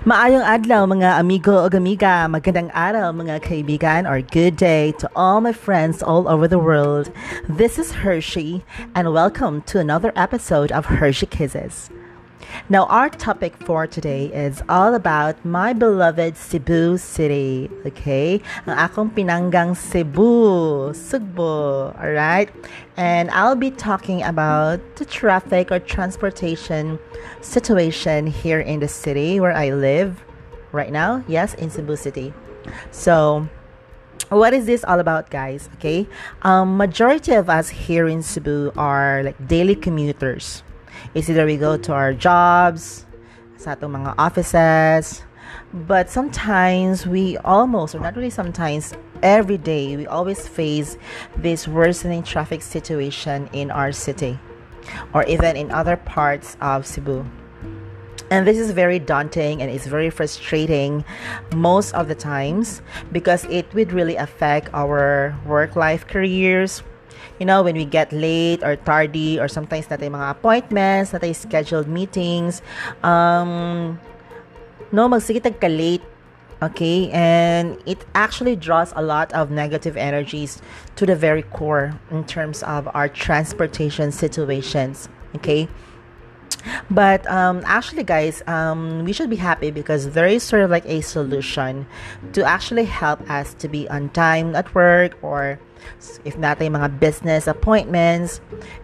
Maayong adlaw mga amigo o amiga, magandang araw mga kaibigan, or good day to all my friends all over the world. This is Hershey and welcome to another episode of Hershey Kisses. Now our topic for today is all about my beloved Cebu City, okay? Ang akong pinanggang Cebu, Sugbo, alright? And I'll be talking about the traffic or transportation situation here in the city where I live right now. Yes, in Cebu City. So, what is this all about, guys? Okay, majority of us here in Cebu are like daily commuters. It's either we go to our jobs, sa atong mga offices, but sometimes we almost, or not really sometimes, every day we always face this worsening traffic situation in our city, or even in other parts of Cebu. And this is very daunting and it's very frustrating most of the times because it would really affect our work-life careers. You know, when we get late or tardy, or sometimes natay mga appointments, natay scheduled meetings, magsigitag ka late, okay? And it actually draws a lot of negative energies to the very core in terms of our transportation situations, okay? But actually, guys, we should be happy because there is sort of like a solution to actually help us to be on time at work, or if not yung mga business appointments.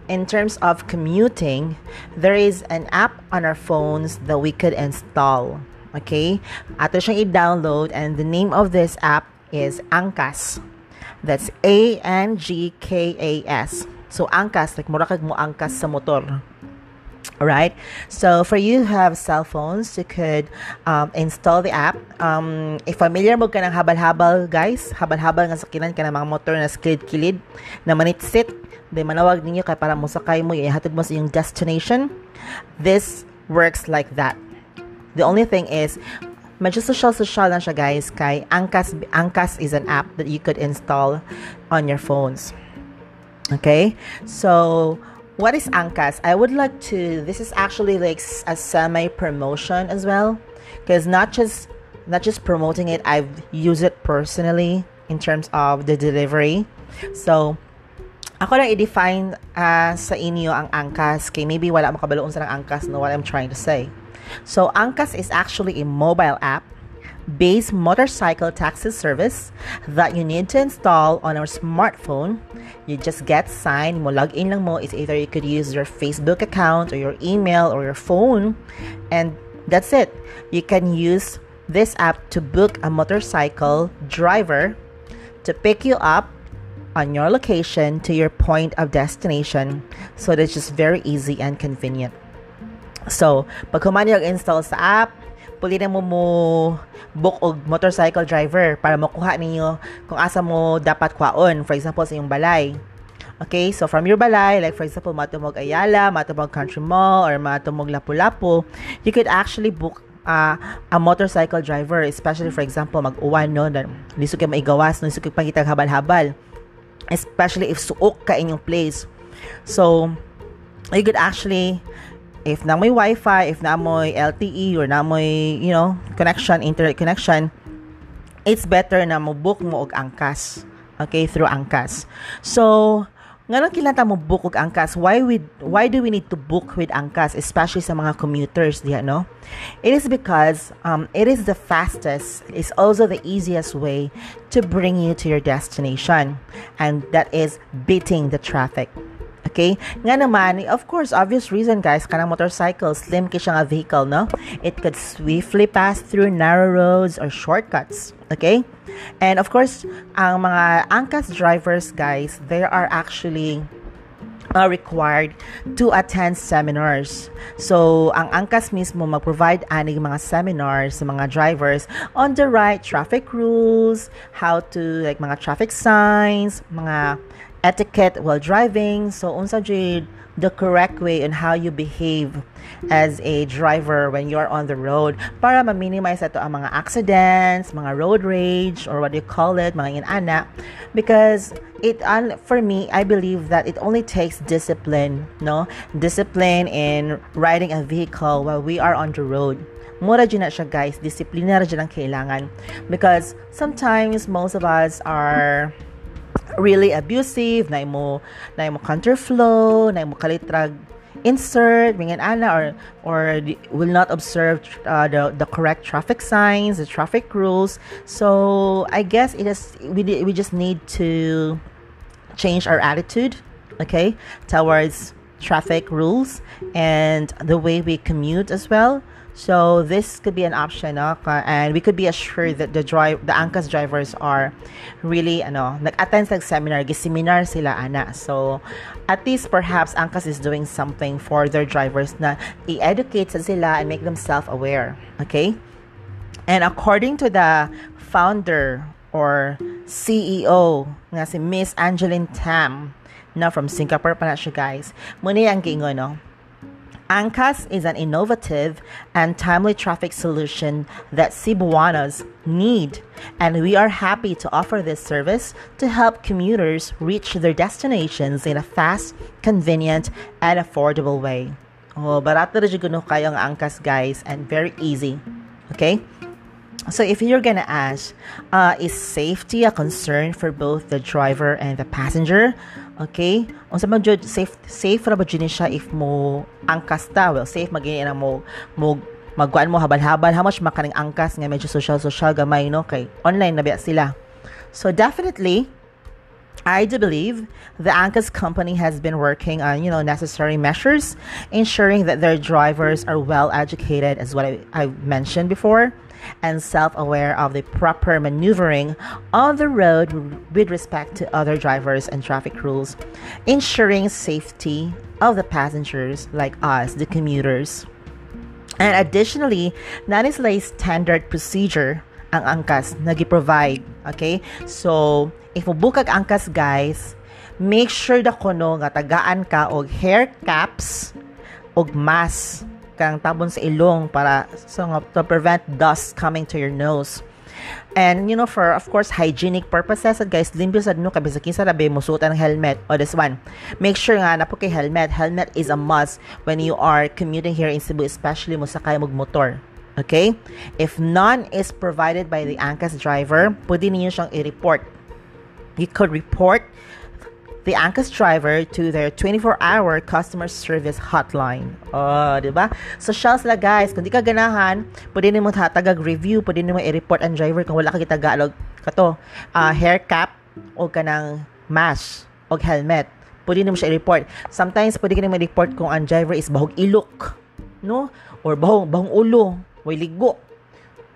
In terms of commuting, there is an app on our phones that we could install, okay? Ato siyang i-download, and the name of this app is Angkas. That's Angkas. So Angkas, like murakag mo angkas sa motor. Alright, so for you who have cell phones, you could install the app. If familiar mo ka ng habal-habal, guys, habal-habal nga sakinan ka ng mga motor na skilid-kilid, na manitsit, di manawag ninyo kay para musakay mo, ihatid mo sa iyong destination. This works like that. The only thing is, medyo social-social na siya, guys, kay Angkas is an app that you could install on your phones. Okay, so what is Angkas? This is actually like a semi-promotion as well, because not just promoting it, I've used it personally in terms of the delivery. So, ako lang i-define sa inyo ang Angkas, kay maybe wala makabaloon sa ng Angkas no what I'm trying to say. So, Angkas is actually a mobile app based motorcycle taxi service that you need to install on our smartphone. You just get signed, mo log in lang mo. It's either you could use your Facebook account or your email or your phone, and that's it. You can use this app to book a motorcycle driver to pick you up on your location to your point of destination. So that's just very easy and convenient. So pag kumani install sa app, pwede na mo book og motorcycle driver para makuha ninyo kung asa mo dapat kwaon, for example sa iyong balay. Okay, so from your balay, like for example matumog Ayala, matumog Country Mall, or matumog Lapu-Lapu, you could actually book a motorcycle driver, especially for example mag-uwan no, lisod kay maigawas, lisod kay pangitag habal-habal, especially if suok ka inyong place. So you could actually, if na may Wi-Fi, if na may LTE, or na may, you know, connection, internet connection, it's better na mo book mo og Angkas. Okay, through Angkas. So, nganong kinahanglan ta mo book og Angkas? Why do we need to book with Angkas, especially sa mga commuters, diha, no? It is because it is the fastest, it's also the easiest way to bring you to your destination, and that is beating the traffic. Okay? Nga naman, of course, obvious reason, guys, kanang motorcycle, slim ka siya nga vehicle, no? It could swiftly pass through narrow roads or shortcuts, okay? And of course, ang mga Angkas drivers, guys, they are actually required to attend seminars. So, ang Angkas mismo mag-provide aning mga seminars sa mga drivers on the right traffic rules, how to, like, mga traffic signs, mga etiquette while driving, so unsa jud the correct way on how you behave as a driver when you're on the road para ma-minimize ato ang mga accidents, mga road rage, or what do you call it, mga inana, because for me, I believe that it only takes discipline in riding a vehicle while we are on the road. mura dyan na siya, guys. Disciplinary dyan ang kailangan. Because sometimes, most of us are really abusive. Na imo counterflow, na imo kalitrag insert, bingin ana, or will not observe the correct traffic signs, the traffic rules. So I guess it is we just need to change our attitude, okay, towards traffic rules and the way we commute as well. So this could be an option, and we could be assured that the Angkas drivers are really nag-attend sa seminar, giseminar sila ana. So at least perhaps Angkas is doing something for their drivers na i-educate sa sila and make them self-aware, okay? And according to the founder or CEO nga si Miss Angeline Tam, na from Singapore pa na siya, guys. Muna yung gingo, no? Angkas is an innovative and timely traffic solution that Cebuanos need, and we are happy to offer this service to help commuters reach their destinations in a fast, convenient, and affordable way. Oh, barato rin yung kayo ang Angkas, guys, and very easy. Okay? So if you're gonna ask, is safety a concern for both the driver and the passenger? Okay? Unsa man jud safe ra ba jud siya if mo angkas ta? Well, safe magini na mo magguan mo habal-habal. How much makaning angkas nga medyo social gamay, no? Kay online na biya sila. So definitely, I do believe the Angkas company has been working on, necessary measures, ensuring that their drivers are well educated, as what I mentioned before, and self-aware of the proper maneuvering on the road with respect to other drivers and traffic rules, ensuring safety of the passengers like us, the commuters. And additionally, nanislay standard procedure ang Angkas nagiprovide, okay? So if mo book ang Angkas, guys, make sure da kono nga tagaan ka og hair caps og mask kang tabon sa ilong para to prevent dust coming to your nose. And for of course hygienic purposes, guys, limpyo sad no kabisa kinsa rabe mo suot ang helmet. Oh, this one. Make sure nga napo kay helmet. Helmet is a must when you are commuting here in Cebu, especially mo sakay motor. Okay? If none is provided by the Angkas driver, pwede niyo siyang i-report. You could report the Angkas driver to their 24-hour customer service hotline. Oh, diba? So, siya sila, guys. Kung di ka ganahan, pwede niyo tatagag review, pwede niyo i-report ang driver kung wala ka kitagalag kato. Hair cap o kanang mask o helmet. Pwede niyo siya i-report. Sometimes, pwede niyo i-report kung ang driver is bahog ilok, no? Or bahong ulo. Way ligo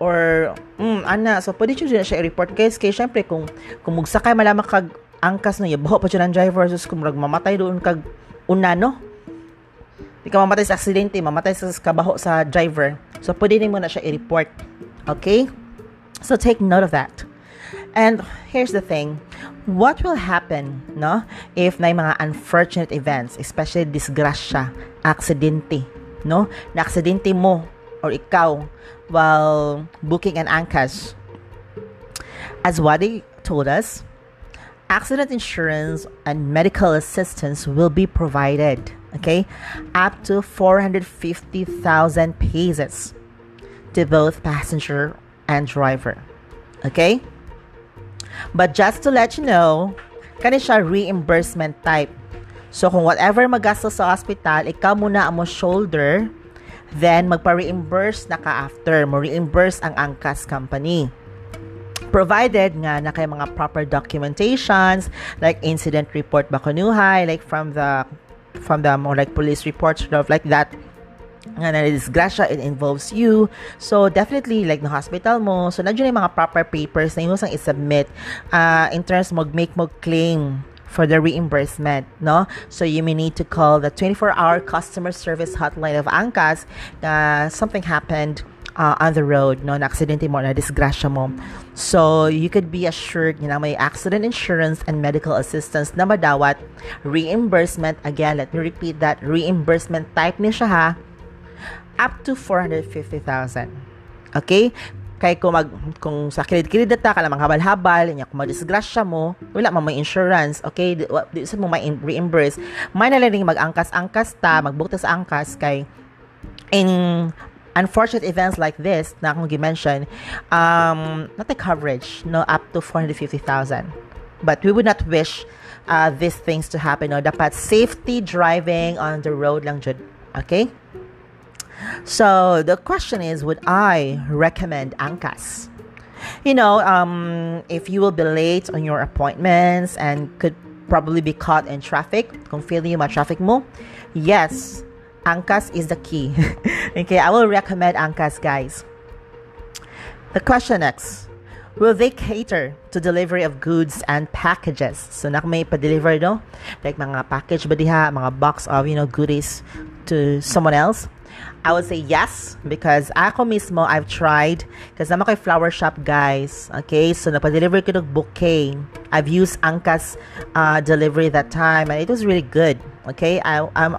or ana, so pwede siya i-report, guys, kay syempre kung magsakay malamang kag angkas no yabaho pa siya ng driver, so kung mamatay doon kag una, no, di ka mamatay sa aksidente, mamatay sa kabaho sa driver, so pwede din mo na siya i-report, okay? So take note of that. And here's the thing, what will happen no if na mga unfortunate events, especially disgrasya, aksidente, no, na aksidente mo or ikaw while booking an Angkas. As what they told us, accident insurance and medical assistance will be provided, okay, up to 450,000 pesos to both passenger and driver, okay? But just to let you know, kani siya reimbursement type. So kung whatever magastos sa hospital, ikaw muna ang mo shoulder, then magpa-reimburse na ka after, ma-reimburse ang Angkas company. Provided nga na kay mga proper documentations like incident report bakunuhay, like from the more like police reports, sort of like that. Nga na disgrasya, it involves you. So definitely like na hospital mo, so nandiyan yung mga proper papers na yung sang isubmit in terms mag-make mo claim for the reimbursement, no? So you may need to call the 24-hour customer service hotline of Angkas. Something happened on the road, no? Na-accidente mo, na-disgrasya mo. So you could be assured na may accident insurance and medical assistance na madawat. Reimbursement, again, let me repeat that. Reimbursement type ni siya, ha? Up to 450,000. Okay? Kaya kung sa kilid-kilid data ka lamang habal-habal, yun, kung mag-disgrasya mo, wala mo may insurance, okay? Di isa mo may reimburse. May nalang mag-angkas-angkas ta, mag-book ta sa Angkas, kay in unfortunate events like this na akong gi-mention, not the coverage, no, up to 450,000. But we would not wish these things to happen. No? Dapat safety driving on the road lang jud. Okay? So, the question is, would I recommend Angkas? You know, if you will be late on your appointments and could probably be caught in traffic, kung feeling yung traffic mo, yes, Angkas is the key. Okay, I will recommend Angkas, guys. The question next, will they cater to delivery of goods and packages? So, may pa-deliver, no? Like mga package ba diha, mga box of, you know, goodies to someone else? I would say yes, because ako mismo, I've tried, because naman kay flower shop, guys. Okay, so napa-deliver ko ng bouquet. I've used Angkas delivery that time, and it was really good. Okay, I'm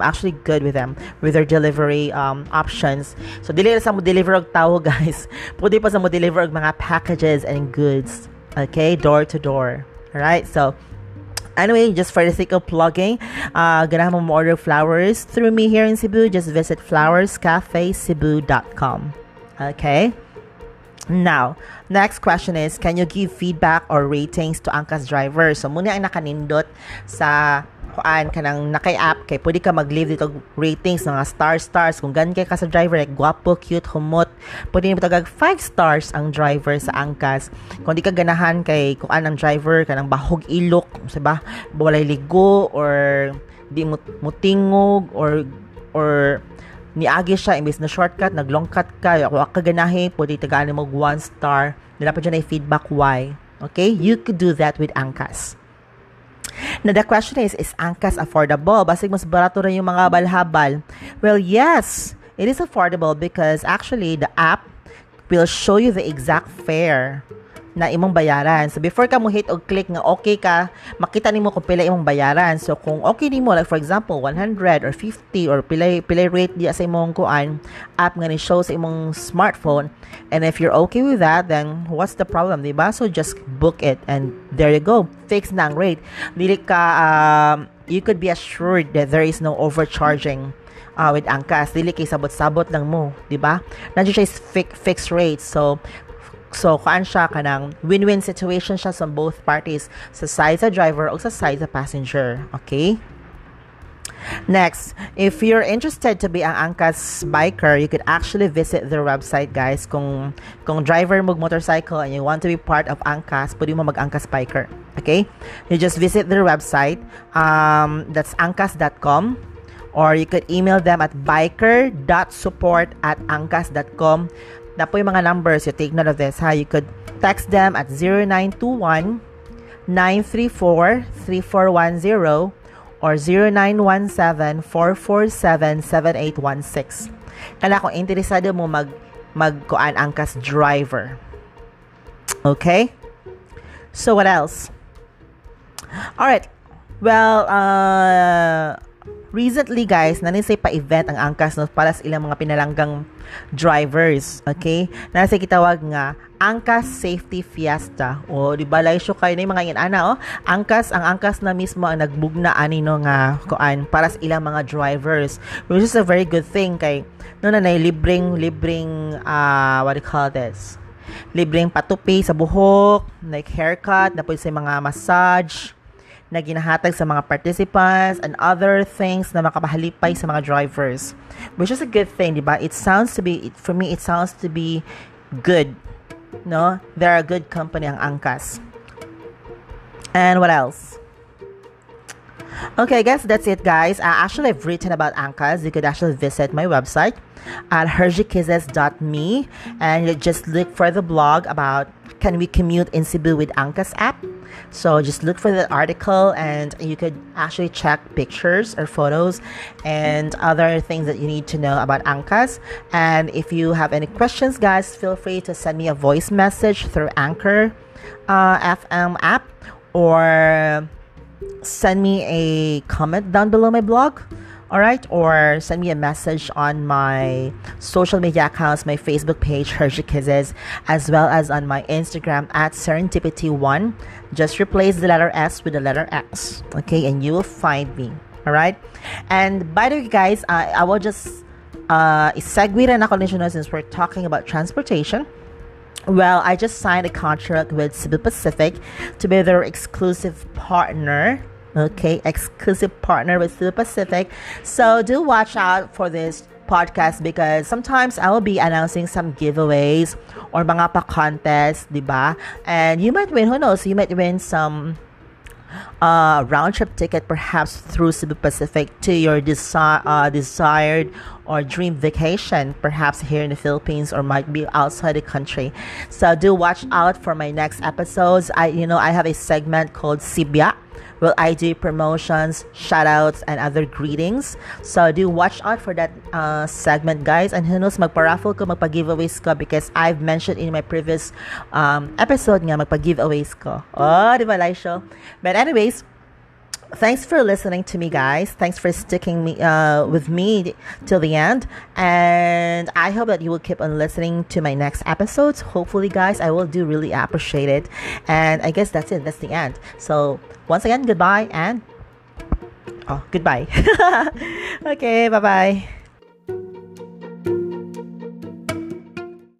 actually good with them, with their delivery options. So dili sa mo deliver og tawo, guys. Pwede pa sa mo deliver og mga packages and goods. Okay, door to door. All right, so anyway, just for the sake of plugging, gonna have order flowers through me here in Cebu. Just visit flowerscafecebu.com. Okay. Now, next question is, can you give feedback or ratings to Angkas drivers? So, muna ang nakanindot sa kuan kanang nakay app kay pwede ka mag-leave dito ratings ng stars kung gan kay ka sa driver, like guwapo, cute, humot, pwede mo tagag 5 stars ang driver sa Angkas. Kung di ka ganahan kay kung anong driver kanang bahog ilok, sa ba walay ligo or di mutingog or niagi siya imbes na shortcut, naglong cut ka, ako kaganahin, pwede tagaan mo 1 star. Dapat dyan ay feedback why. Okay? You could do that with Angkas. Now, the question is Angkas affordable? Basig mas barato rin yung mga balhabal. Well, yes, it is affordable because actually the app will show you the exact fare na imong bayaran. So, before ka mo hit o click nga okay ka, makita nimo kung pila imong bayaran. So, kung okay nimo, like for example, 100 or 50 or pila rate diya sa imong kuan, app nga ni-show sa imong smartphone. And if you're okay with that, then what's the problem, diba? So, just book it and there you go. Fix na ang rate. Dili ka, you could be assured that there is no overcharging with Angkas. Dili kay sabot-sabot lang mo, diba? Nandiyo siya is fixed rate. So, kuan siya kanang win-win situation siya sa both parties, sa side sa driver o sa side sa passenger. Okay? Next, if you're interested to be an Angkas biker, you could actually visit their website, guys. Kung driver mo motorcycle and you want to be part of Angkas, pwede mo mag-Angkas biker. Okay? You just visit their website. That's angkas.com. Or you could email them at biker.support@angkas.com. Na po yung mga numbers, you take note of this, ha? You could text them at 0921-934-3410 or 0917-447-7816. Kala kung interesado mo magkuan Angkas driver. Okay? So, what else? Alright. Well, recently, guys, nanisay pa-event ang Angkas no, para sa ilang mga pinalanggang drivers, okay? Nanisay kitawag nga Angkas Safety Fiesta. O, di ba, laisyo kayo na yung mga inana, oh? Ang Angkas na mismo ang nagbugna, anino nga, kuan, para sa ilang mga drivers. Which is a very good thing, kay, no, nanay, libreng, what do you call this? Libreng patupi sa buhok, like haircut, napoy sa mga massage, na ginahatag sa mga participants and other things na makapahalipay sa mga drivers, which is a good thing, diba? It sounds to be good, no? They're a good company, ang Angkas. And what else? Okay, I guess that's it, guys. Actually, I've written about Angkas. You could actually visit my website at hersheykisses.me and you just look for the blog about can we commute in Cebu with Angkas app. So just look for the article and you could actually check pictures or photos and other things that you need to know about Angkas. And if you have any questions, guys, feel free to send me a voice message through Anchor FM app or send me a comment down below my blog. Alright, or send me a message on my social media accounts, my Facebook page, Hershey Kisses, as well as on my Instagram at serendipity1. Just replace the letter S with the letter X, okay, and you will find me. Alright, and by the way, guys, I will just isegwi rin ako din siya since we're talking about transportation. Well, I just signed a contract with Cebu Pacific to be their exclusive partner. Okay, exclusive partner with Cebu Pacific. So do watch out for this podcast because sometimes I will be announcing some giveaways or mga pa-contest, diba? And you might win, who knows, you might win some round-trip ticket perhaps through Cebu Pacific to your desired or dream vacation, perhaps here in the Philippines or might be outside the country. So do watch out for my next episodes. I have a segment called Sibya. Well, I do promotions, shoutouts, and other greetings. So do watch out for that segment, guys. And who knows, magpa-raffle ko, magpa-giveaways ko because I've mentioned in my previous episode nga, magpa-giveaways ko. Oh, di ba, Laisho? But anyways, thanks for listening to me, guys. Thanks for sticking with me till the end. And I hope that you will keep on listening to my next episodes. Hopefully, guys, I will do really appreciate it. And I guess that's it. That's the end. So, once again, goodbye and... Oh, goodbye. Okay, bye-bye.